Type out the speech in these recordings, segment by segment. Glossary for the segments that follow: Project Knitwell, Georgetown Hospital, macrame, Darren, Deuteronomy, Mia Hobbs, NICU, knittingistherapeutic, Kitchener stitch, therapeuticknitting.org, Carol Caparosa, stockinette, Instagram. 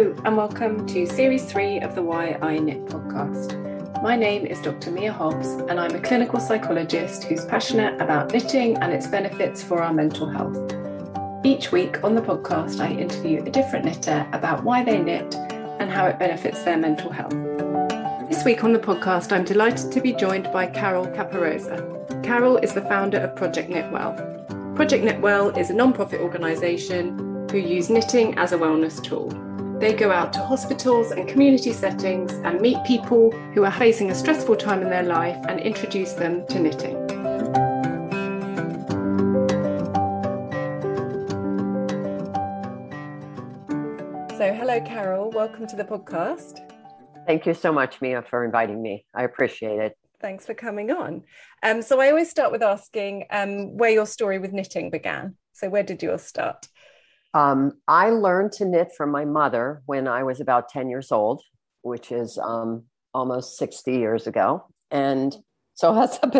Hello and welcome to Series 3 of the Why I Knit podcast. My name is Dr. Mia Hobbs and I'm a clinical psychologist who's passionate about knitting and its benefits for our mental health. Each week on the podcast, I interview a different knitter about why they knit and how it benefits their mental health. This week on the podcast, I'm delighted to be joined by Carol Caparosa. Carol is the founder of Project Knitwell. Project Knitwell is a non-profit organisation who use knitting as a wellness tool. They go out to hospitals and community settings and meet people who are facing a stressful time in their life and introduce them to knitting. So, hello, Carol. Welcome to the podcast. Thank you so much, Mia, for inviting me. I appreciate it. Thanks for coming on. So I always start with asking where your story with knitting began. So where did yours start? I learned to knit from my mother when I was about 10 years old, which is almost 60 years ago. And so I've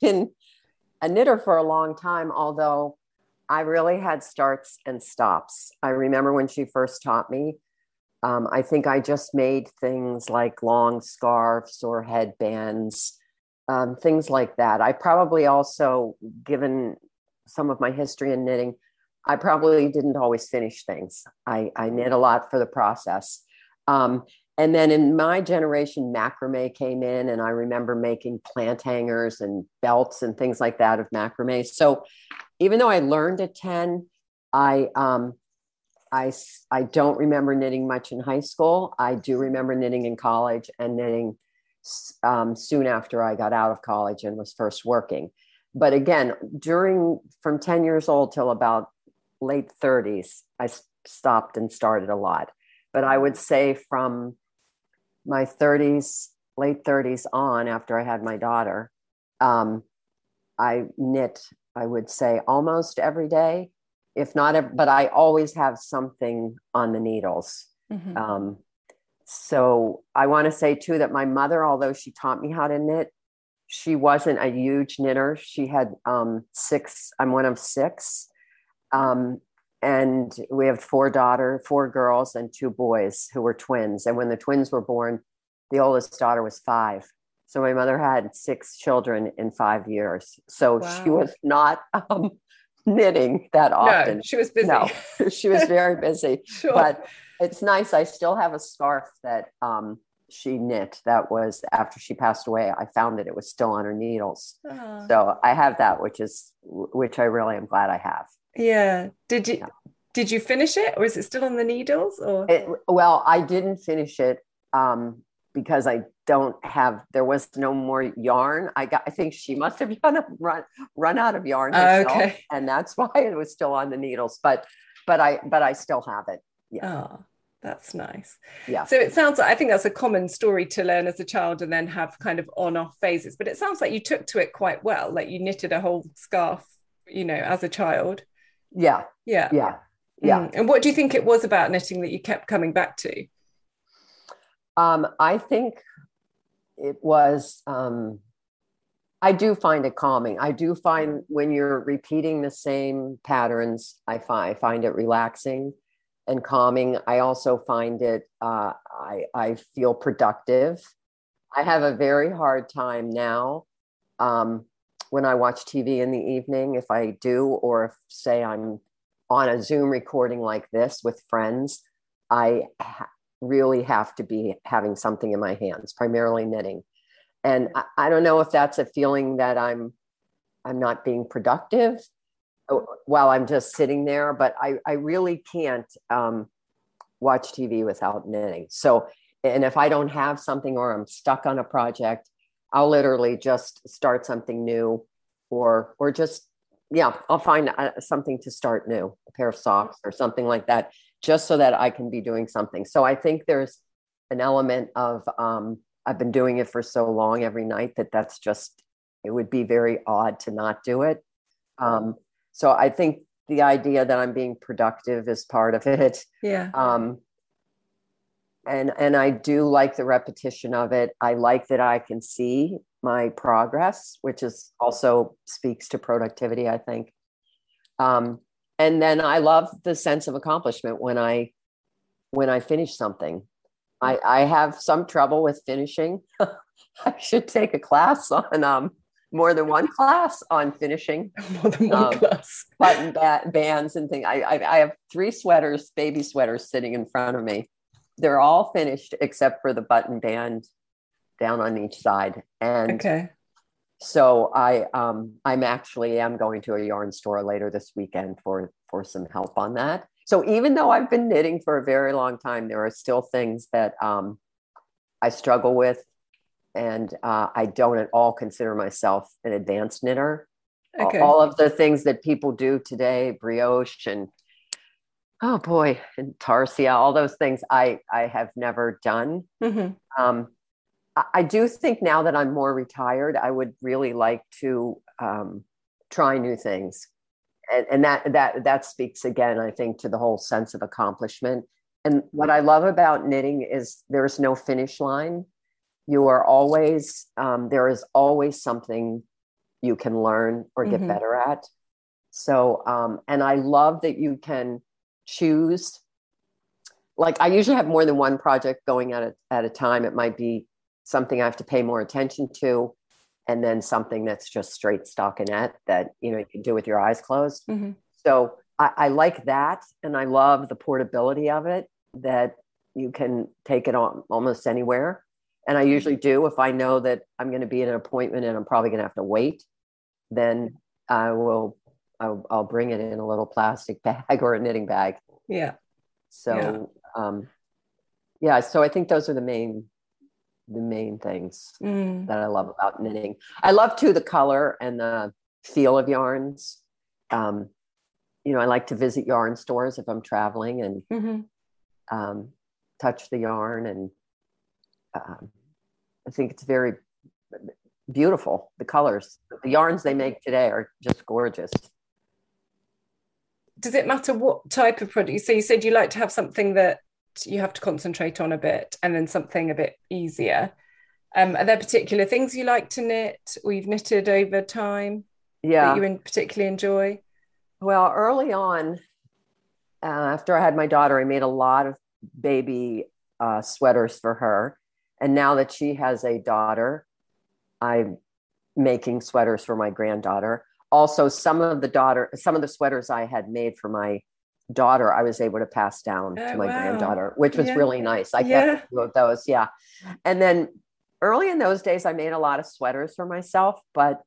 been a knitter for a long time, although I really had starts and stops. I remember when she first taught me, I think I just made things like long scarves or headbands, things like that. I probably also, given some of my history in knitting, I probably didn't always finish things. I knit a lot for the process. And then in my generation, macrame came in, and I remember making plant hangers and belts and things like that of macrame. So even though I learned at 10, I don't remember knitting much in high school. I do remember knitting in college and knitting soon after I got out of college and was first working. But again, from 10 years old till about late 30s, I stopped and started a lot. But I would say from my 30s, late 30s on, after I had my daughter, I knit, I would say almost every day, if not, but I always have something on the needles. Mm-hmm. So I want to say too, that my mother, although she taught me how to knit, she wasn't a huge knitter. She had I'm one of six. And we have four girls and two boys who were twins. And when the twins were born, the oldest daughter was 5. So my mother had 6 children in 5 years. So wow. She was not knitting that often. No, she was busy. No, she was very busy. Sure. But it's nice. I still have a scarf that she knit. That was after she passed away. I found that it was still on her needles. Uh-huh. So I have that, which I really am glad I have. Yeah. Did you finish it, or is it still on the needles? Or well, I didn't finish it because I don't have. There was no more yarn. I think she must have run out of yarn herself, okay. And that's why it was still on the needles. But I still have it. Yeah. Oh, that's nice. Yeah. So it sounds like, I think that's a common story to learn as a child and then have kind of on-off phases. But it sounds like you took to it quite well. Like you knitted a whole scarf, as a child. Yeah. Yeah. Yeah. Yeah. Mm. And what do you think it was about knitting that you kept coming back to? I think it was, I do find it calming. I do find when you're repeating the same patterns, I find it relaxing and calming. I also find it, I feel productive. I have a very hard time now. When I watch TV in the evening, if I do, or if say I'm on a Zoom recording like this with friends, I really have to be having something in my hands, primarily knitting. And I don't know if that's a feeling that I'm not being productive while I'm just sitting there, but I really can't watch TV without knitting. So, and if I don't have something or I'm stuck on a project, I'll literally just start something new or just, I'll find something to start new, a pair of socks or something like that, just so that I can be doing something. So I think there's an element of, I've been doing it for so long every night that's just, it would be very odd to not do it. So I think the idea that I'm being productive is part of it. Yeah. And I do like the repetition of it. I like that I can see my progress, which is also speaks to productivity, I think. And then I love the sense of accomplishment when I when I finish something. I have some trouble with finishing. I should take a class on more than one class on finishing. More than one class. Button bands and things. I have three sweaters, baby sweaters sitting in front of me. They're all finished except for the button band down on each side. And okay. So I'm going to a yarn store later this weekend for some help on that. So even though I've been knitting for a very long time, there are still things that I struggle with, and I don't at all consider myself an advanced knitter. Okay. All of the things that people do today, brioche and tarsia, all those things I have never done. Mm-hmm. I do think now that I'm more retired, I would really like to try new things. And that speaks again, I think, to the whole sense of accomplishment. And what I love about knitting is there is no finish line. You are always, there is always something you can learn or get mm-hmm. better at. So, and I love that you can choose, like I usually have more than one project going at a time. It might be something I have to pay more attention to, and then something that's just straight stockinette that, you can do with your eyes closed. Mm-hmm. So I like that. And I love the portability of it, that you can take it on almost anywhere. And I usually do, if I know that I'm going to be in an appointment and I'm probably going to have to wait, then I'll bring it in a little plastic bag or a knitting bag. Yeah. So, yeah. So I think those are the main things that I love about knitting. I love too the color and the feel of yarns. I like to visit yarn stores if I'm traveling and mm-hmm. Touch the yarn, and I think it's very beautiful. The colors, the yarns they make today are just gorgeous. Does it matter what type of product? So you said you like to have something that you have to concentrate on a bit, and then something a bit easier. Are there particular things you like to knit, or you've knitted over time that you particularly enjoy? Well, early on, after I had my daughter, I made a lot of baby sweaters for her. And now that she has a daughter, I'm making sweaters for my granddaughter. Also, some of the sweaters I had made for my daughter, I was able to pass down to my granddaughter, which was really nice. I kept a few of those. Yeah. And then early in those days, I made a lot of sweaters for myself, but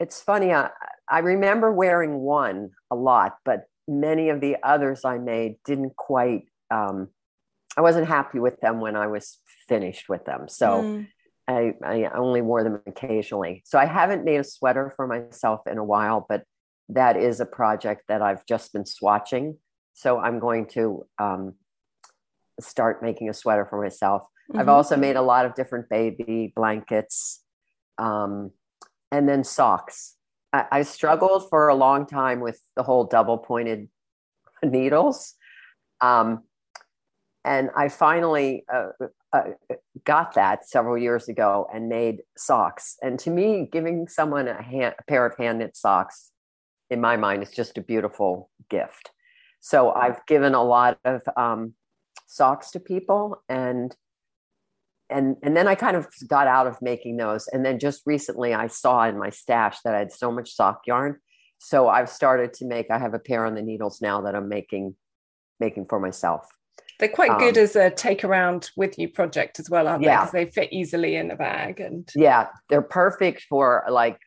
it's funny. I remember wearing one a lot, but many of the others I made didn't quite, I wasn't happy with them when I was finished with them. So I only wore them occasionally. So I haven't made a sweater for myself in a while, but that is a project that I've just been swatching. So I'm going to start making a sweater for myself. Mm-hmm. I've also made a lot of different baby blankets and then socks. I struggled for a long time with the whole double pointed needles. And I finally got that several years ago and made socks. And to me, giving someone a pair of hand knit socks, in my mind, it's just a beautiful gift. So I've given a lot of socks to people, and then I kind of got out of making those. And then just recently I saw in my stash that I had so much sock yarn. So I've started to make, I have a pair on the needles now that I'm making for myself. They're quite good as a take around with you project as well, aren't they? Because they fit easily in a bag. And they're perfect for like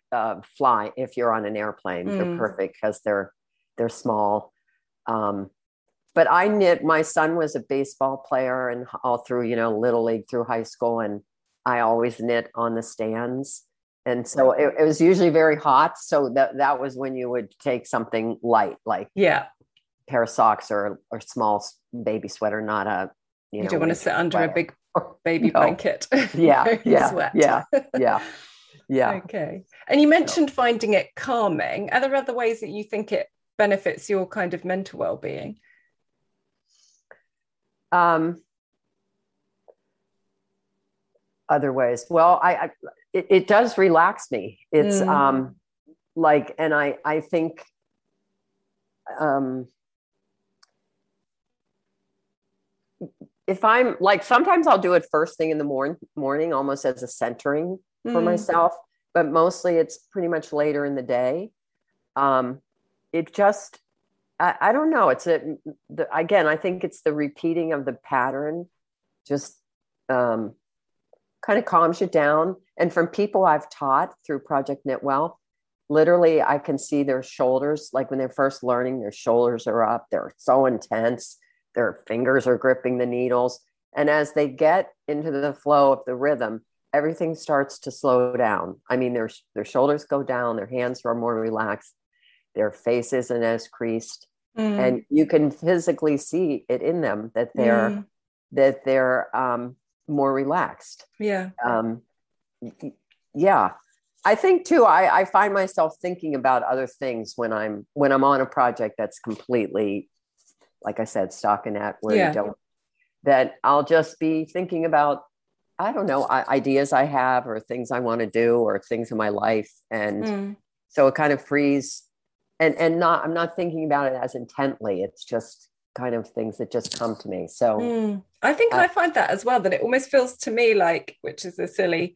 fly. If you're on an airplane, they're perfect because they're small. But I knit, my son was a baseball player and all through, Little League through high school. And I always knit on the stands. And so it was usually very hot. So that was when you would take something light, like pair of socks or small baby sweater, not a you don't want to sit under a big baby blanket. Okay. And you mentioned finding it calming. Are there other ways that you think it benefits your kind of mental well-being? Other ways. Well, it does relax me. It's and I think if I'm like, sometimes I'll do it first thing in the morning, almost as a centering for myself, but mostly it's pretty much later in the day. It just, I don't know. It's again, I think it's the repeating of the pattern, just kind of calms you down. And from people I've taught through Project Knitwell, literally, I can see their shoulders, like when they're first learning, their shoulders are up. They're so intense. Their fingers are gripping the needles. And as they get into the flow of the rhythm, everything starts to slow down. I mean, their shoulders go down, their hands are more relaxed, their face isn't as creased. And you can physically see it in them that they're more relaxed. Yeah. Yeah. I think too, I find myself thinking about other things when I'm on a project that's completely, like I said, stockinette, where you don't, that I'll just be thinking about, I don't know, ideas I have or things I want to do or things in my life. And so it kind of frees and I'm not thinking about it as intently. It's just kind of things that just come to me. So I think I find that as well, that it almost feels to me like, which is a silly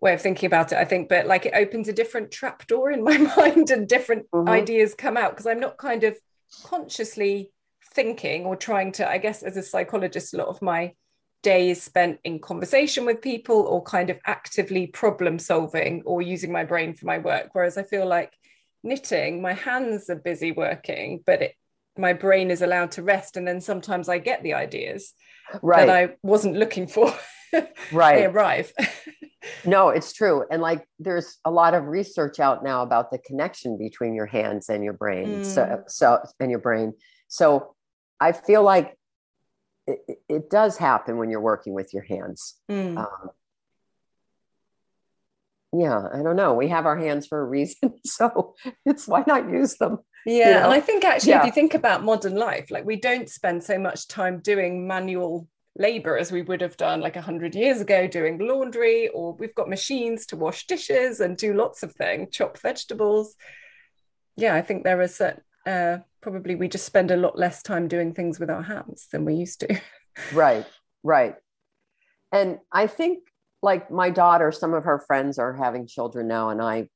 way of thinking about it, I think, but like it opens a different trapdoor in my mind and different ideas come out because I'm not kind of consciously thinking or trying to, I guess, as a psychologist, a lot of my day is spent in conversation with people or kind of actively problem solving or using my brain for my work. Whereas I feel like knitting, my hands are busy working, but my brain is allowed to rest. And then sometimes I get the ideas that I wasn't looking for. They arrive. No, it's true. And like, there's a lot of research out now about the connection between your hands and your brain. So I feel like it does happen when you're working with your hands. I don't know. We have our hands for a reason. So it's why not use them? Yeah. You know? And I think actually, if you think about modern life, like we don't spend so much time doing manual labor as we would have done like 100 years ago, doing laundry, or we've got machines to wash dishes and do lots of things, chop vegetables. Yeah, I think there are certain, probably we just spend a lot less time doing things with our hands than we used to. Right. And I think like my daughter, some of her friends are having children now, and I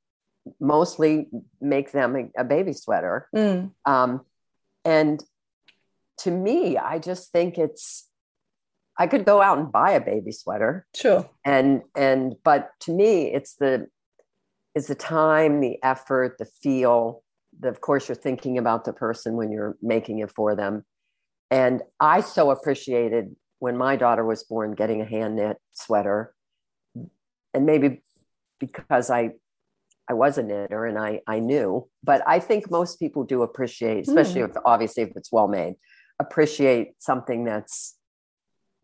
mostly make them a baby sweater. And to me, I just think I could go out and buy a baby sweater. Sure. But to me, it's the time, the effort, the feel, of course you're thinking about the person when you're making it for them. And I so appreciated when my daughter was born, getting a hand knit sweater. And maybe because I was a knitter and I knew, but I think most people do appreciate, especially if it's well-made, appreciate something that's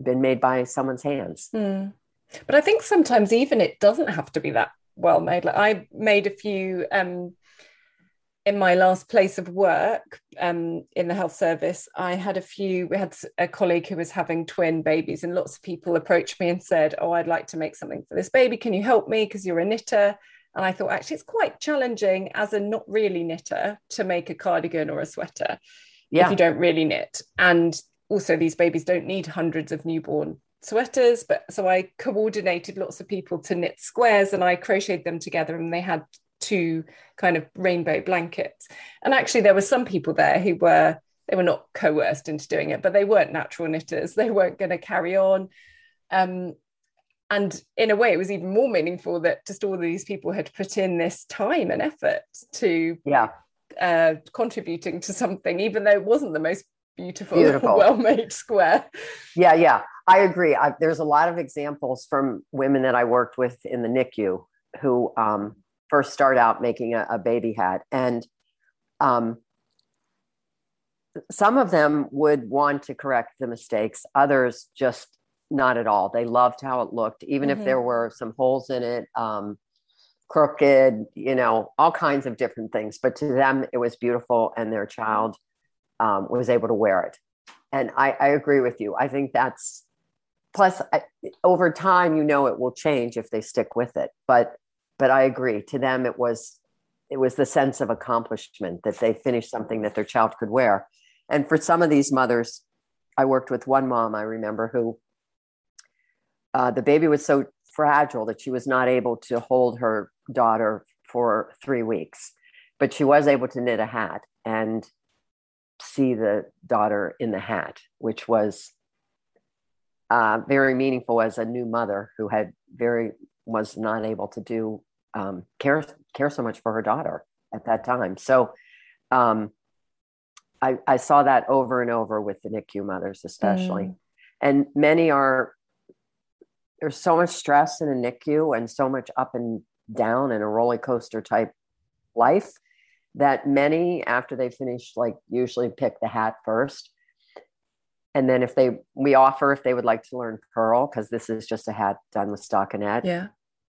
been made by someone's hands. But I think sometimes even it doesn't have to be that well made. Like I made a few in my last place of work in the health service. We had a colleague who was having twin babies, and lots of people approached me and said, "Oh, I'd like to make something for this baby. Can you help me? Because you're a knitter." And I thought, actually, it's quite challenging as a not really knitter to make a cardigan or a sweater if you don't really knit. And also, these babies don't need hundreds of newborn sweaters, but so I coordinated lots of people to knit squares, and I crocheted them together, and they had two kind of rainbow blankets. And actually, there were some people there who were not coerced into doing it, but they weren't natural knitters. They weren't going to carry on. And in a way, it was even more meaningful that just all of these people had put in this time and effort to contributing to something, even though it wasn't the most beautiful, well-made square. Yeah, I agree. There's a lot of examples from women that I worked with in the NICU who first start out making a baby hat. And some of them would want to correct the mistakes. Others just not at all. They loved how it looked, even if there were some holes in it, crooked, all kinds of different things. But to them, it was beautiful, and their child was able to wear it. And I agree with you. I think that's, plus over time, it will change if they stick with it. But I agree, to them, it was the sense of accomplishment that they finished something that their child could wear. And for some of these mothers, I worked with one mom, I remember, who the baby was so fragile that she was not able to hold her daughter for 3 weeks, but she was able to knit a hat and see the daughter in the hat, which was very meaningful as a new mother who had was not able to do care so much for her daughter at that time. So I saw that over and over with the NICU mothers, especially. And many are, there's so much stress in a NICU and so much up and down in a roller coaster type life that many, after they finish, like usually pick the hat first. And then we offer if they would like to learn purl, because this is just a hat done with stockinette. Yeah.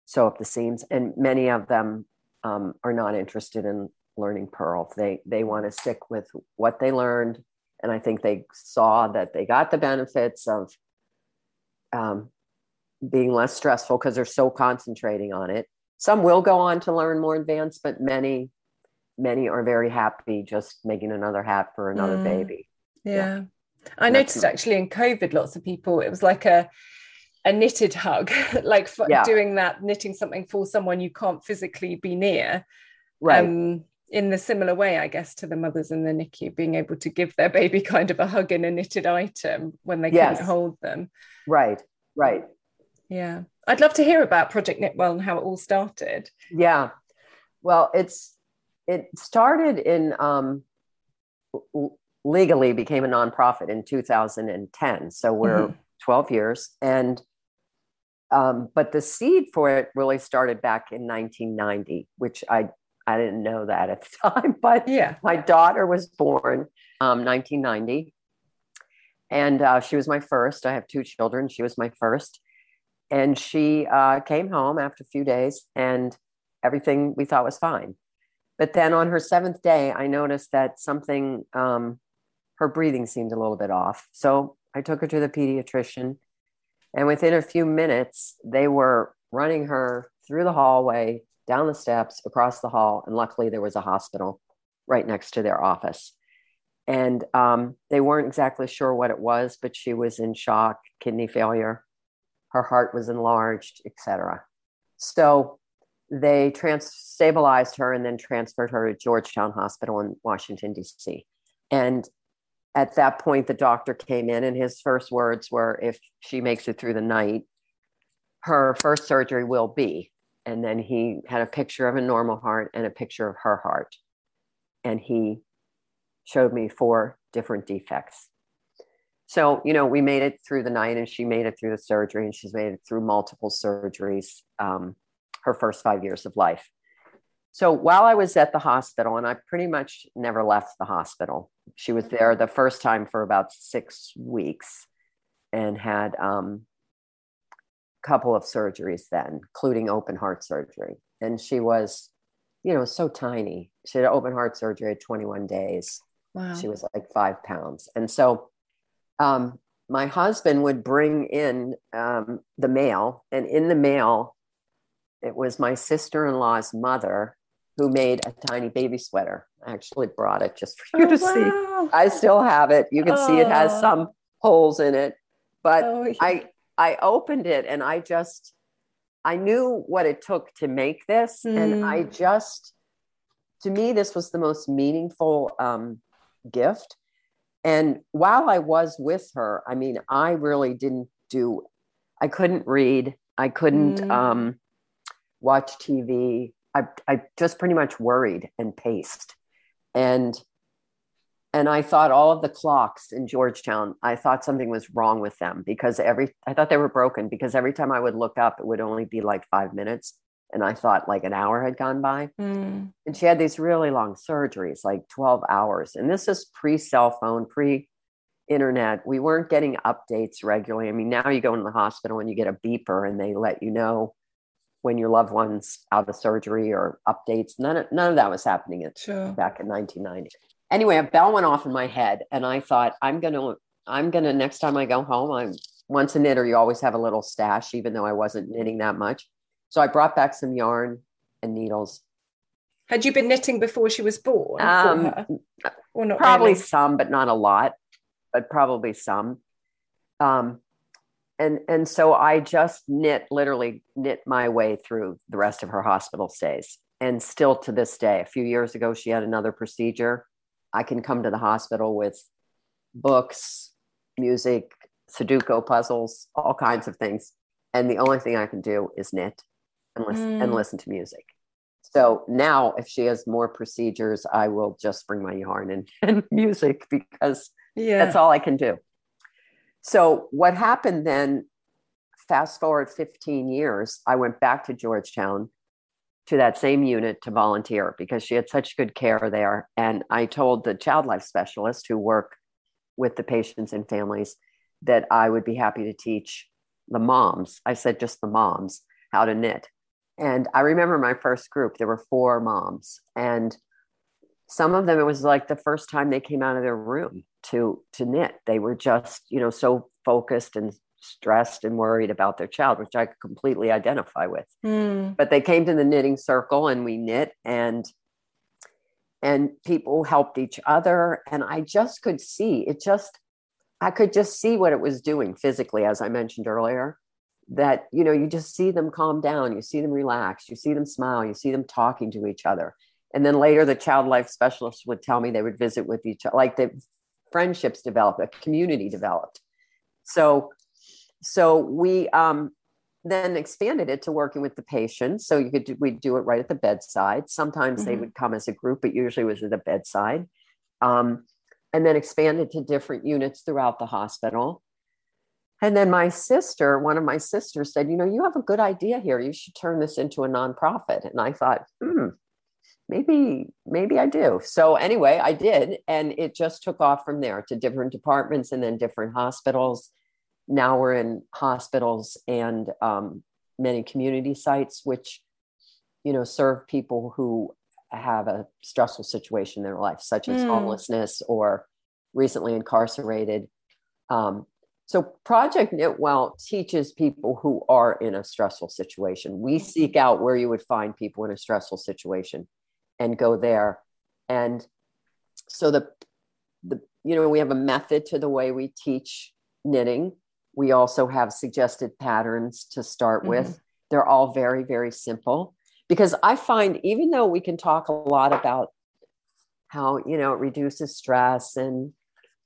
Sew up the seams. And many of them are not interested in learning purl. They want to stick with what they learned. And I think they saw that they got the benefits of being less stressful because they're so concentrating on it. Some will go on to learn more advanced, but many are very happy just making another hat for another baby. Yeah. I noticed actually in COVID, lots of people, it was like a knitted hug, like doing that, knitting something for someone you can't physically be near. Right. In the similar way, I guess, to the mothers in the NICU, being able to give their baby kind of a hug in a knitted item when they couldn't hold them. Right. Yeah. I'd love to hear about Project Knitwell and how it all started. Yeah. Well, it started in, legally became a nonprofit in 2010. So we're 12 years. And, but the seed for it really started back in 1990, which I didn't know that at the time, but my daughter was born, 1990. And, she was my first. I have two children. She was my first. And she, came home after a few days and everything we thought was fine. But then on her seventh day, I noticed that something, her breathing seemed a little bit off. So I took her to the pediatrician, and within a few minutes, they were running her through the hallway, down the steps, across the hall. And luckily there was a hospital right next to their office. And they weren't exactly sure what it was, but she was in shock, kidney failure, her heart was enlarged, etc. So they stabilized her and then transferred her to Georgetown Hospital in Washington, D.C. And at that point, the doctor came in and his first words were, if she makes it through the night, her first surgery will be. And then he had a picture of a normal heart and a picture of her heart. And he showed me 4 different defects. So, we made it through the night and she made it through the surgery and she's made it through multiple surgeries, her first 5 years of life. So while I was at the hospital, and I pretty much never left the hospital, she was there the first time for about 6 weeks and had a couple of surgeries then, including open heart surgery. And she was, so tiny. She had open heart surgery at 21 days. Wow. She was like 5 pounds. And so my husband would bring in the mail, and in the mail, it was my sister-in-law's mother who made a tiny baby sweater. I actually brought it just for you to see. I still have it. You can see it has some holes in it, but I opened it and I knew what it took to make this. And to me, this was the most meaningful gift. And while I was with her, I really I couldn't read. I couldn't, watch TV. I just pretty much worried and paced. And I thought all of the clocks in Georgetown, I thought something was wrong with them because I thought they were broken because every time I would look up, it would only be like 5 minutes. And I thought like an hour had gone by. And she had these really long surgeries, like 12 hours. And this is pre-cell phone, pre-internet. We weren't getting updates regularly. Now you go into the hospital and you get a beeper and they let you know when your loved one's out of surgery or updates. None of that was happening back in 1990. Anyway, a bell went off in my head and I thought, I'm going to, next time I go home, once a knitter, you always have a little stash, even though I wasn't knitting that much. So I brought back some yarn and needles. Had you been knitting before she was born? Or not probably really? Some, but not a lot. but probably some. And so I just literally knit my way through the rest of her hospital stays. And still to this day, a few years ago, she had another procedure. I can come to the hospital with books, music, Sudoku puzzles, all kinds of things. And the only thing I can do is knit and listen to music. So now if she has more procedures, I will just bring my yarn and music because that's all I can do. So what happened then, fast forward 15 years, I went back to Georgetown to that same unit to volunteer because she had such good care there. And I told the child life specialists who work with the patients and families that I would be happy to teach the moms. I said, just the moms, how to knit. And I remember my first group, there were 4 moms, and some of them, it was like the first time they came out of their room to knit. They were just, so focused and stressed and worried about their child, which I could completely identify with. But they came to the knitting circle and we knit, and people helped each other. And I just could see I could just see what it was doing physically, as I mentioned earlier, that, you just see them calm down, you see them relax, you see them smile, you see them talking to each other. And then later the child life specialists would tell me they would visit with each other, like the friendships developed, a community developed. So we then expanded it to working with the patients. So we'd do it right at the bedside. Sometimes they would come as a group, but usually it was at the bedside. And then expanded to different units throughout the hospital. And then one of my sisters said, you have a good idea here. You should turn this into a nonprofit. And I thought, maybe I do. So anyway, I did. And it just took off from there to different departments and then different hospitals. Now we're in hospitals and many community sites, which, serve people who have a stressful situation in their life, such as homelessness or recently incarcerated. So Project Knitwell teaches people who are in a stressful situation. We seek out where you would find people in a stressful situation and go there. And so the we have a method to the way we teach knitting. We also have suggested patterns to start with. They're all very, very simple. Because I find, even though we can talk a lot about how, it reduces stress and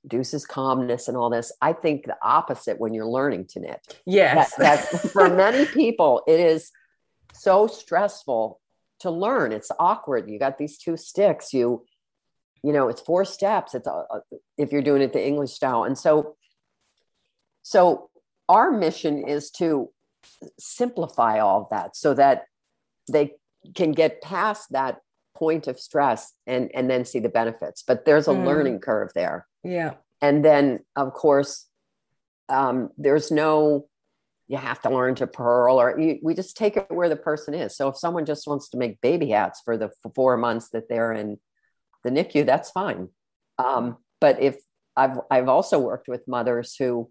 reduces calmness and all this, I think the opposite when you're learning to knit. Yes. That's for many people, it is so stressful to learn. It's awkward. You got these 2 sticks, it's 4 steps. It's if you're doing it the English style. And so our mission is to simplify all of that so that they can get past that point of stress and then see the benefits, but there's a learning curve there. Yeah. And then of course, there's no, you have to learn to purl, or we just take it where the person is. So if someone just wants to make baby hats for the 4 months that they're in the NICU, that's fine. But if I've also worked with mothers who,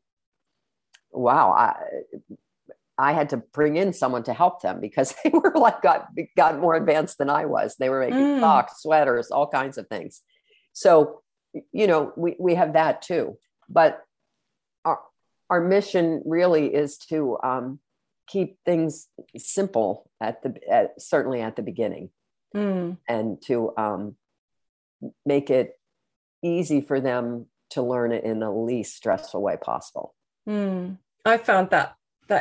I had to bring in someone to help them because they were like, got more advanced than I was. They were making socks, sweaters, all kinds of things. So, we have that too, but our mission really is to keep things simple certainly at the beginning and to make it easy for them to learn it in the least stressful way possible. I found that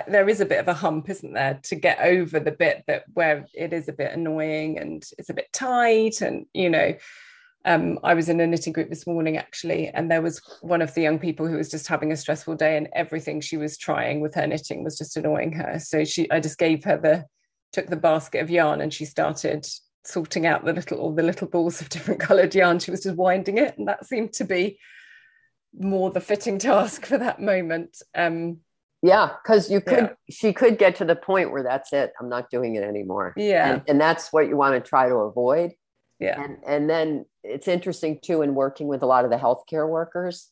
there is a bit of a hump, isn't there, to get over the bit where it is a bit annoying and it's a bit tight. And, I was in a knitting group this morning, actually, and there was one of the young people who was just having a stressful day, and everything she was trying with her knitting was just annoying her. So I just took the basket of yarn, and she started sorting out all the little balls of different coloured yarn. She was just winding it. And that seemed to be more the fitting task for that moment. Yeah, because she could get to the point where that's it. I'm not doing it anymore. Yeah. And that's what you want to try to avoid. Yeah. And then it's interesting too, in working with a lot of the healthcare workers,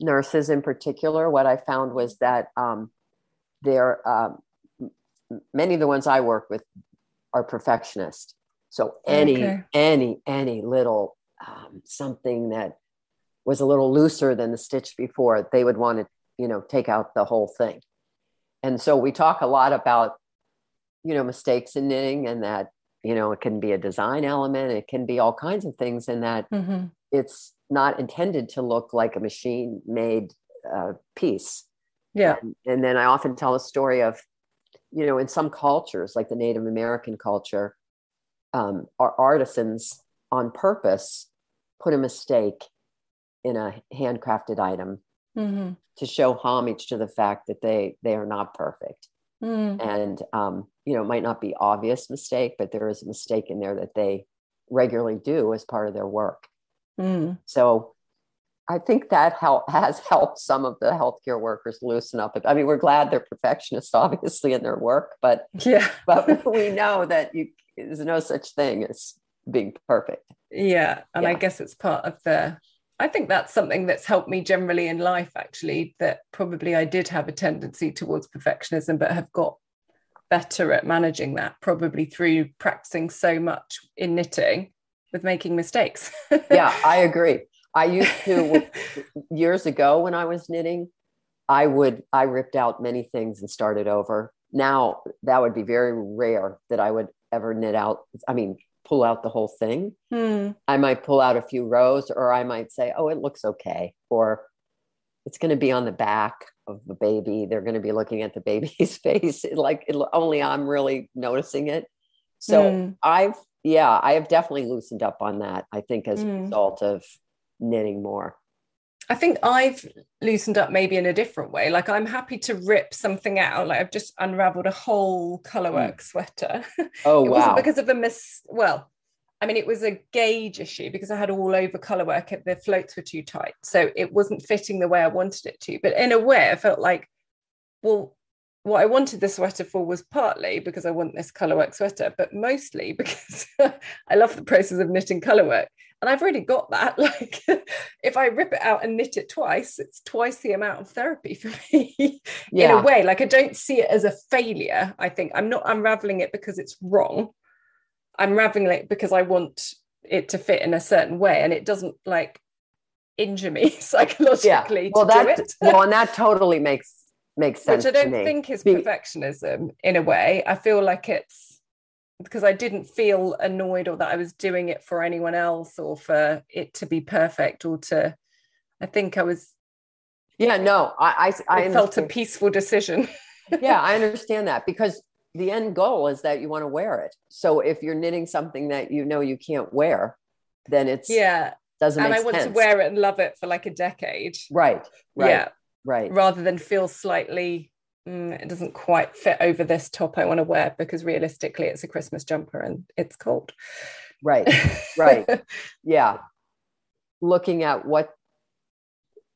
nurses in particular, what I found was that many of the ones I work with are perfectionists. So any little something that was a little looser than the stitch before, they would want to, you know, take out the whole thing. And so we talk a lot about, you know, mistakes in knitting, and that, you know, it can be a design element, it can be all kinds of things, and that it's not intended to look like a machine made piece. Yeah. And then I often tell a story of, you know, in some cultures, like the Native American culture, our artisans on purpose put a mistake in a handcrafted item to show homage to the fact that they are not perfect. And, you know, it might not be obvious mistake, but there is a mistake in there that they regularly do as part of their work. So I think that has helped some of the healthcare workers loosen up. I mean, we're glad they're perfectionists, obviously, in their work, but, but we know that there's no such thing as being perfect. And I guess it's part of the, I think that's something that's helped me generally in life, actually, that probably I did have a tendency towards perfectionism, but have got better at managing that probably through practicing so much in knitting with making mistakes. I agree. I used to, years ago when I was knitting, I ripped out many things and started over. Now that would be very rare that I would ever knit out. I mean, pull out the whole thing. I might pull out a few rows, or I might say, oh, it looks okay. Or it's going to be on the back of the baby. They're going to be looking at the baby's face. Only I'm really noticing it. So I have definitely loosened up on that, I think, as a result of knitting more. I think I've loosened up maybe in a different way. Like, I'm happy to rip something out. Like, I've just unraveled a whole colorwork sweater. Oh, it wasn't because of a well, I mean, it was a gauge issue because I had all over colorwork. The floats were too tight, so it wasn't fitting the way I wanted it to. But in a way, I felt like, well, what I wanted the sweater for was partly because I want this colorwork sweater, but mostly because I love the process of knitting colorwork. And I've already got that. Like, if I rip it out and knit it twice, it's twice the amount of therapy for me in a way. Like, I don't see it as a failure. I think I'm not unraveling it because it's wrong. I'm unraveling it because I want it to fit in a certain way. And it doesn't like injure me psychologically. Yeah. Well, and that totally makes sense. Which I don't think is perfectionism in a way. I feel like it's because I didn't feel annoyed, or that I was doing it for anyone else, or for it to be perfect, or to, I think I was. Yeah, no, I felt a peaceful decision. Yeah, I understand that, because the end goal is that you want to wear it. So if you're knitting something that you know you can't wear, then it's doesn't make sense. And I want to wear it and love it for like a decade. Right. Yeah. Right. Rather than feel slightly, it doesn't quite fit over this top I want to wear, because realistically it's a Christmas jumper and it's cold. Right. Yeah. Looking at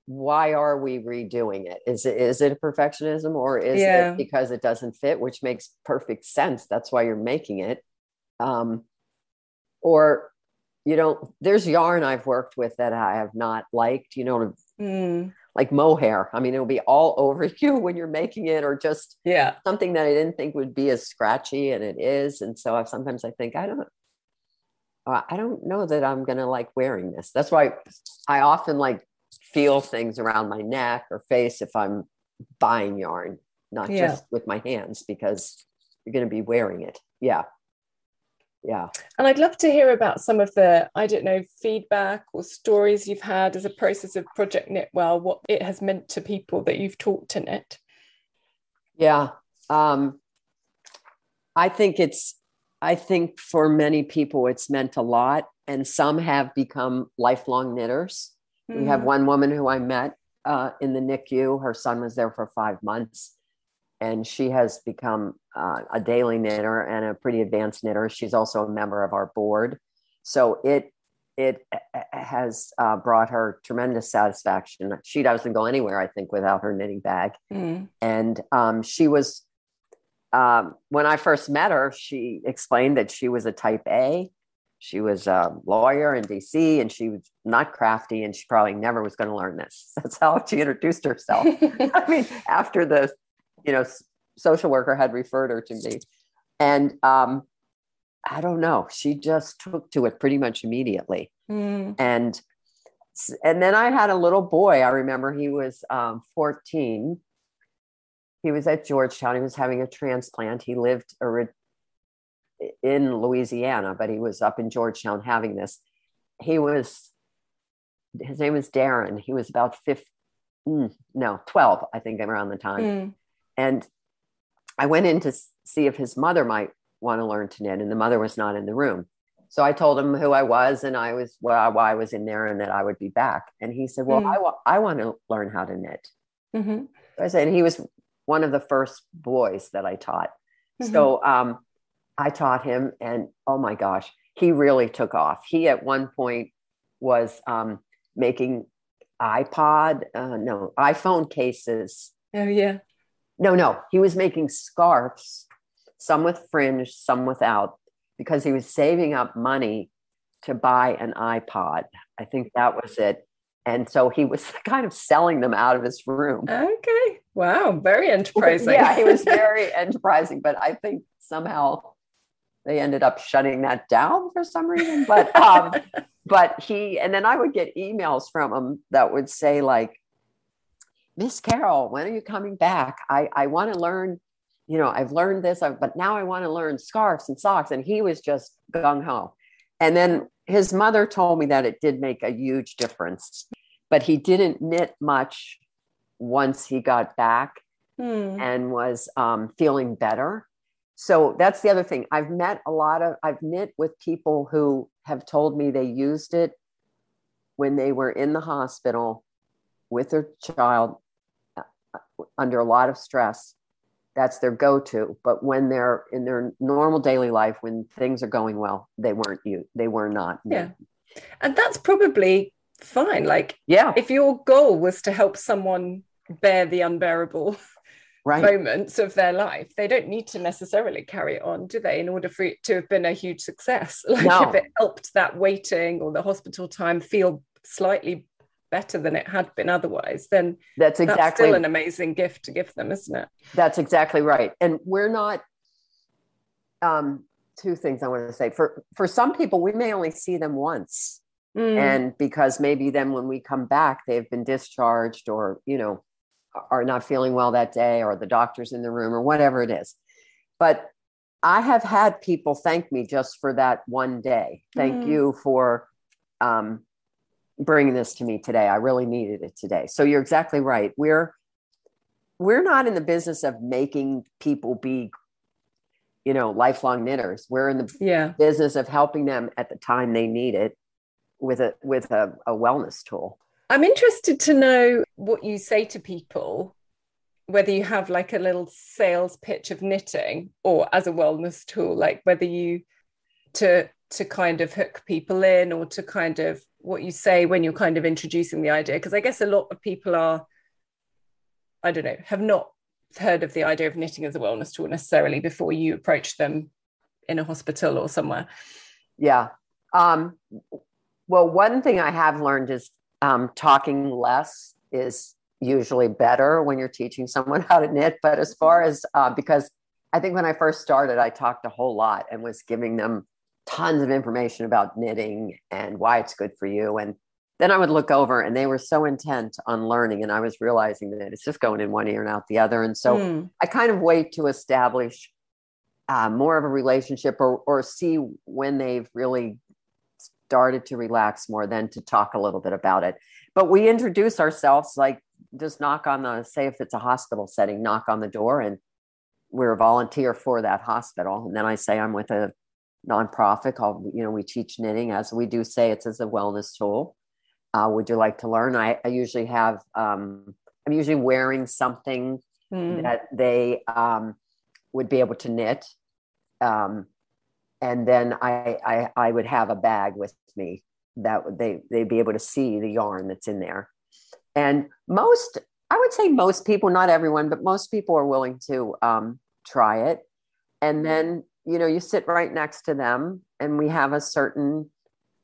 why are we redoing it? Is it a perfectionism, or is it because it doesn't fit, which makes perfect sense. That's why you're making it. Or, you know, there's yarn I've worked with that I have not liked, you know, like mohair. I mean, it'll be all over you when you're making it, or just something that I didn't think would be as scratchy, and it is. And so sometimes I think, I don't know that I'm going to like wearing this. That's why I often like feel things around my neck or face if I'm buying yarn, not just with my hands, because you're going to be wearing it. Yeah. And I'd love to hear about some of the, I don't know, feedback or stories you've had as a process of Project Knitwell, what it has meant to people that you've taught to knit. Yeah. I think for many people it's meant a lot, and some have become lifelong knitters. We have one woman who I met in the NICU. Her son was there for 5 months, and she has become a daily knitter and a pretty advanced knitter. She's also a member of our board. So it has brought her tremendous satisfaction. She doesn't go anywhere, I think, without her knitting bag. And she was, when I first met her, she explained that she was a type A. She was a lawyer in DC, and she was not crafty, and she probably never was going to learn this. That's how she introduced herself. I mean, after the, you know, social worker had referred her to me, and I don't know, she just took to it pretty much immediately. And And then I had a little boy. I remember he was 14. He was at Georgetown. He was having a transplant. He lived in Louisiana, but he was up in Georgetown having this. His name was Darren. He was about 12, I think, around the time. And I went in to see if his mother might want to learn to knit, and the mother was not in the room. So I told him who I was and why I was in there and that I would be back. And he said, well, I want to learn how to knit. Mm-hmm. So I said, and he was one of the first boys that I taught. Mm-hmm. So I taught him, and oh my gosh, he really took off. He at one point was making iPhone cases. Oh yeah. No, he was making scarves, some with fringe, some without, because he was saving up money to buy an iPod. I think that was it. And so he was kind of selling them out of his room. Okay. Wow. Very enterprising. Yeah, he was very enterprising, but I think somehow they ended up shutting that down for some reason. But, and then I would get emails from him that would say like, Miss Carol, when are you coming back? I want to learn, I've learned this, but now I want to learn scarves and socks. And he was just gung ho. And then his mother told me that it did make a huge difference, but he didn't knit much once he got back and was feeling better. So that's the other thing. I've knit with people who have told me they used it when they were in the hospital with their child under a lot of stress. That's their go-to. But when they're in their normal daily life, when things are going well, they were not. Yeah. And that's probably fine. Like, yeah, if your goal was to help someone bear the unbearable moments of their life, they don't need to necessarily carry it on, do they, in order for it to have been a huge success? Like if it helped that waiting or the hospital time feel slightly better than it had been otherwise, then that's still an amazing gift to give them, isn't it? That's exactly right. And we're not, two things I want to say. For some people, we may only see them once. And because maybe then when we come back, they've been discharged or, are not feeling well that day, or the doctor's in the room or whatever it is. But I have had people thank me just for that one day. Thank you for, bringing this to me today. I really needed it today. So you're exactly right. We're not in the business of making people be, lifelong knitters. We're in the business of helping them at the time they need it with a wellness tool. I'm interested to know what you say to people, whether you have like a little sales pitch of knitting or as a wellness tool, like whether you to kind of hook people in, or to kind of what you say when you're kind of introducing the idea. Because I guess a lot of people have not heard of the idea of knitting as a wellness tool necessarily before you approach them in a hospital or somewhere. Yeah. Well, one thing I have learned is talking less is usually better when you're teaching someone how to knit. But as far as, because I think when I first started, I talked a whole lot and was giving them tons of information about knitting and why it's good for you. And then I would look over and they were so intent on learning. And I was realizing that it's just going in one ear and out the other. And so I kind of wait to establish more of a relationship or see when they've really started to relax more than to talk a little bit about it. But we introduce ourselves, like just say if it's a hospital setting, knock on the door, and we're a volunteer for that hospital. And then I say, I'm with a nonprofit called, we teach knitting, as we do say it's as a wellness tool. Would you like to learn? I usually have, I'm usually wearing something that they would be able to knit. And then I would have a bag with me that they'd be able to see the yarn that's in there. And most people, not everyone, but most people are willing to try it. And then you sit right next to them, and we have a certain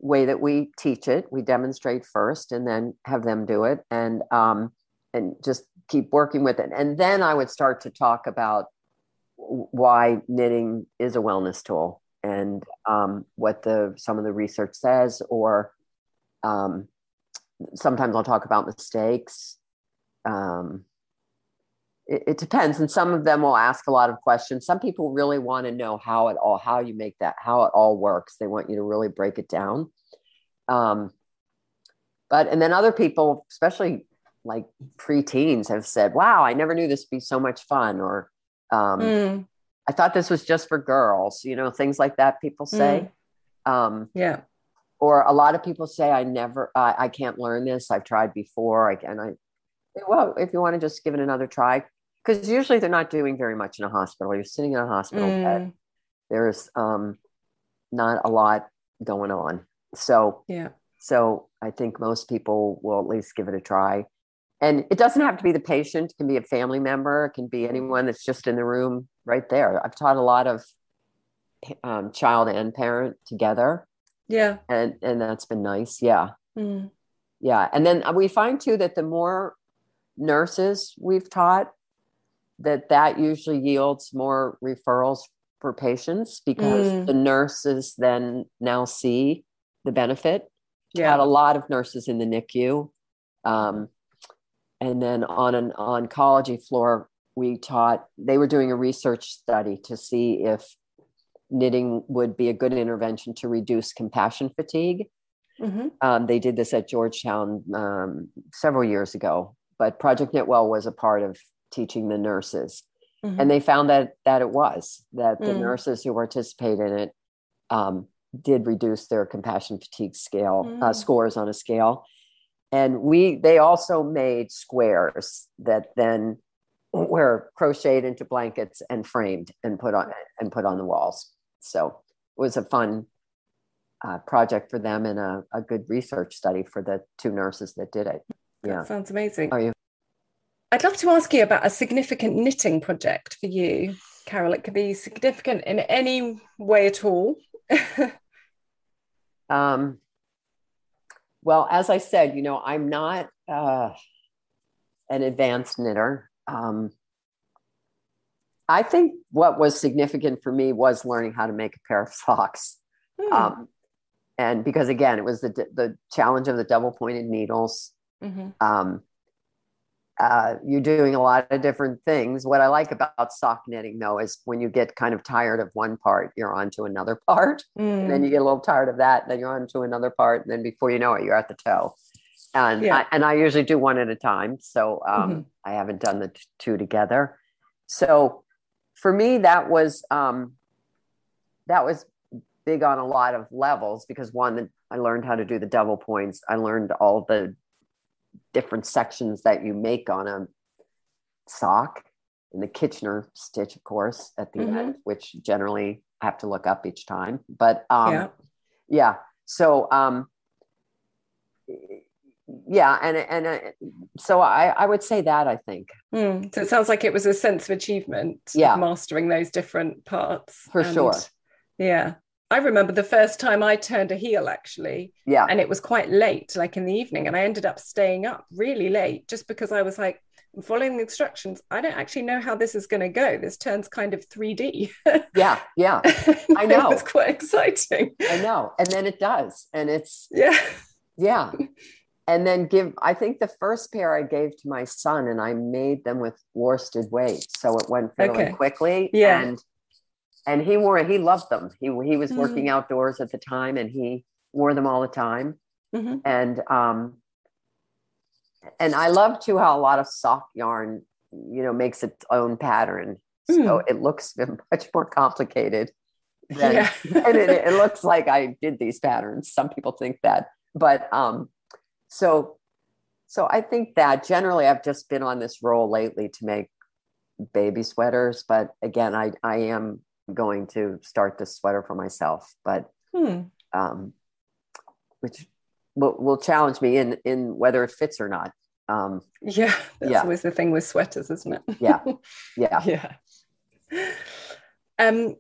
way that we teach it. We demonstrate first and then have them do it and just keep working with it. And then I would start to talk about why knitting is a wellness tool and what some of the research says, or sometimes I'll talk about mistakes. It depends. And some of them will ask a lot of questions. Some people really want to know how you make that, how it all works. They want you to really break it down. And then other people, especially like preteens, have said, wow, I never knew this would be so much fun. Or, I thought this was just for girls, you know, things like that people say. Yeah. Or a lot of people say, I can't learn this. I've tried before. Well, if you want to just give it another try, because usually they're not doing very much in a hospital. You're sitting in a hospital bed. There's not a lot going on. So I think most people will at least give it a try. And it doesn't have to be the patient. It can be a family member. It can be anyone that's just in the room right there. I've taught a lot of child and parent together. Yeah. And that's been nice. Yeah. Mm. Yeah. And then we find too that the more nurses we've taught, that usually yields more referrals for patients, because the nurses then now see the benefit. Yeah. Had a lot of nurses in the NICU. And then on an oncology floor, they were doing a research study to see if knitting would be a good intervention to reduce compassion fatigue. Mm-hmm. They did this at Georgetown several years ago, but Project Knitwell was a part of teaching the nurses. Mm-hmm. And they found that it was, that the nurses who participated in it did reduce their compassion fatigue scale scores on a scale. And they also made squares that then were crocheted into blankets and framed and put on the walls. So it was a fun project for them, and a good research study for the two nurses that did it. Yeah. That sounds amazing. I'd love to ask you about a significant knitting project for you, Carol. It could be significant in any way at all. Well, as I said, you know, I'm not an advanced knitter. I think what was significant for me was learning how to make a pair of socks. And because, again, it was the challenge of the double-pointed needles. Mm-hmm. You're doing a lot of different things. What I like about sock knitting, though, is when you get kind of tired of one part, you're on to another part. And then you get a little tired of that, and then you're on to another part. And then before you know it, you're at the toe. And I usually do one at a time. So I haven't done the two together. So for me, that was big on a lot of levels, because one, I learned how to do the double points. I learned all the different sections that you make on a sock, in the Kitchener stitch, of course, at the end, which generally I have to look up each time. But so I would say that, I think. So it sounds like it was a sense of achievement, of mastering those different parts. For sure. Yeah. I remember the first time I turned a heel, actually. Yeah. And it was quite late, like in the evening. And I ended up staying up really late, just because I was like, I'm following the instructions. I don't actually know how this is going to go. This turns kind of 3D. Yeah. Yeah. I know. It's quite exciting. I know. And then it does. And it's. Yeah. Yeah. And then I think the first pair I gave to my son, and I made them with worsted weight. So it went fairly quickly. Yeah. And he loved them. He was working outdoors at the time, and he wore them all the time. Mm-hmm. And I love too how a lot of sock yarn, you know, makes its own pattern. So it looks much more complicated than, and it looks like I did these patterns. Some people think that, but so I think that generally I've just been on this roll lately to make baby sweaters. But again, I am going to start this sweater for myself, but which will challenge me in whether it fits or not. Always the thing with sweaters, isn't it?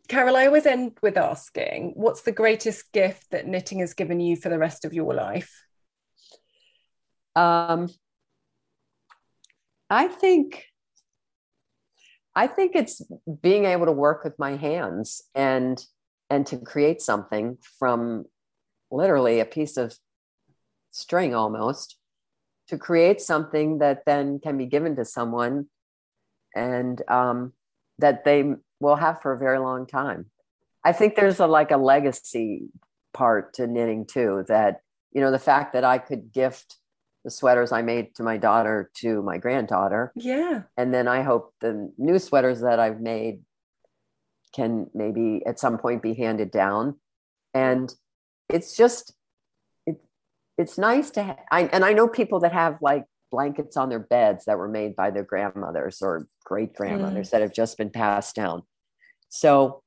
Carol, I always end with asking, what's the greatest gift that knitting has given you for the rest of your life? I think it's being able to work with my hands and to create something from literally a piece of string almost, to create something that then can be given to someone and that they will have for a very long time. I think there's a legacy part to knitting too, that, you know, the fact that I could gift the sweaters I made to my daughter, to my granddaughter. Yeah. And then I hope the new sweaters that I've made can maybe at some point be handed down. And it's just, it's nice to have, and I know people that have blankets on their beds that were made by their grandmothers or great grandmothers that have just been passed down. So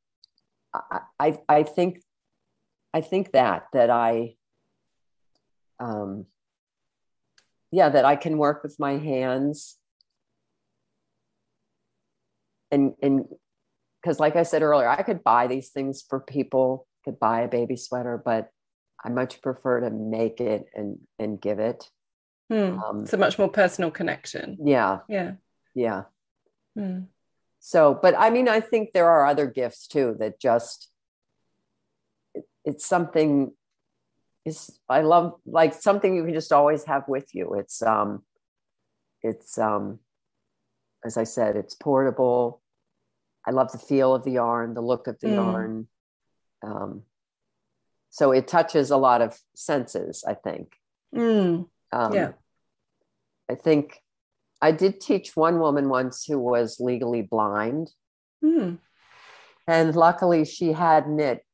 I think that I, that I can work with my hands and because like I said earlier, I could buy these things for people, could buy a baby sweater, but I much prefer to make it and give it. It's a much more personal connection. Yeah. Yeah. Yeah. Mm. So, but I mean, I think there are other gifts too, that just, it's something is, I love something you can just always have with you. It's as I said, it's portable. I love the feel of the yarn, the look of the yarn. So it touches a lot of senses, I think. Yeah. I think I did teach one woman once who was legally blind. And luckily she had knit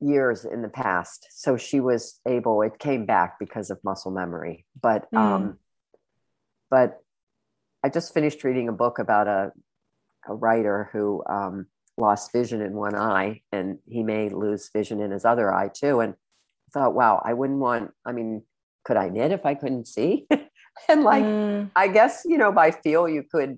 years in the past. So she was able, it came back because of muscle memory. But, but I just finished reading a book about a writer who, lost vision in one eye, and he may lose vision in his other eye too. And I thought, wow, could I knit if I couldn't see? And I guess, by feel you could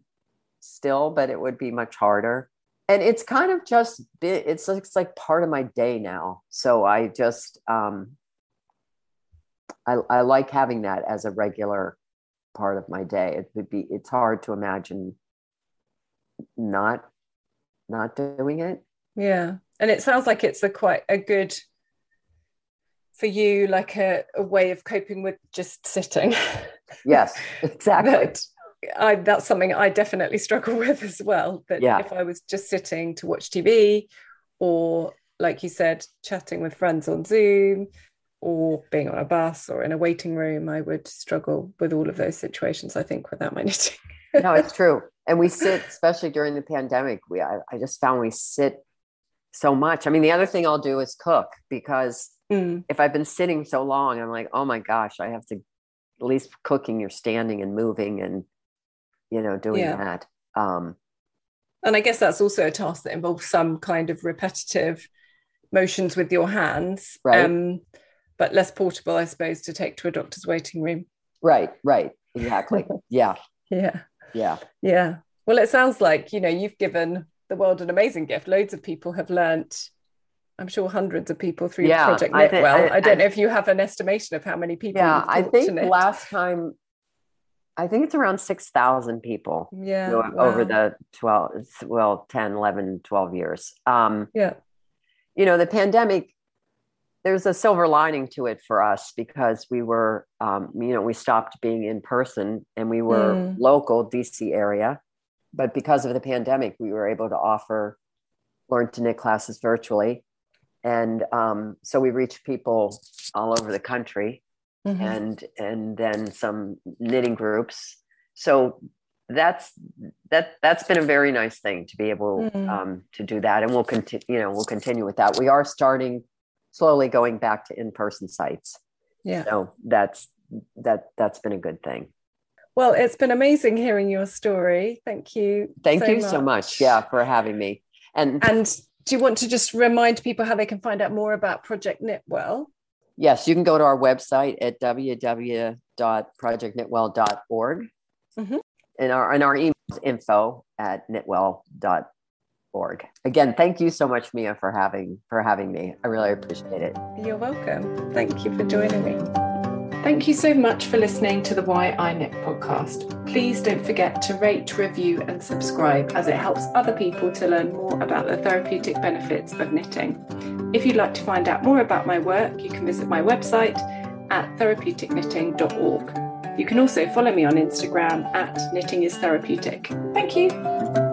still, but it would be much harder. And it's kind of just, it's like part of my day now. So I just, I like having that as a regular part of my day. It's hard to imagine not doing it. Yeah. And it sounds like it's a good for you, a way of coping with just sitting. Yes, exactly. That's something I definitely struggle with as well. That if I was just sitting to watch TV, or like you said, chatting with friends on Zoom, or being on a bus or in a waiting room, I would struggle with all of those situations, I think, without my knitting. No, it's true. And we sit, especially during the pandemic, I just found we sit so much. I mean, the other thing I'll do is cook, because if I've been sitting so long, I'm like, oh my gosh, I have to, at least cooking, you're standing and moving and, doing that. And I guess that's also a task that involves some kind of repetitive motions with your hands, right? But less portable, I suppose, to take to a doctor's waiting room. Right. Exactly. Yeah. Well, it sounds like, you've given the world an amazing gift. Loads of people have learnt, I'm sure hundreds of people through Project Knitwell. I don't know if you have an estimation of how many people. Yeah, I think last time, I think it's around 6,000 people over the 10, 11, 12 years. The pandemic, there's a silver lining to it for us, because we were, we stopped being in person, and we were local DC area, but because of the pandemic, we were able to offer learn to knit classes virtually. And so we reached people all over the country, and then some knitting groups. So that's been a very nice thing to be able to do that. And we'll continue with that. We are starting slowly going back to in-person sites. Yeah. So that's been a good thing. Well, it's been amazing hearing your story. Thank you. Thank you so much. Yeah. For having me. And do you want to just remind people how they can find out more about Project Knitwell? Yes, you can go to our website at www.projectknitwell.org. And our email is info@knitwell.org. Again, thank you so much, Mia, for having me. I really appreciate it. You're welcome. Thank you for joining me. Thank you so much for listening to the Why I Knit podcast. Please don't forget to rate, review, and subscribe, as it helps other people to learn more about the therapeutic benefits of knitting. If you'd like to find out more about my work, you can visit my website at therapeuticknitting.org. You can also follow me on Instagram at knittingistherapeutic. Thank you.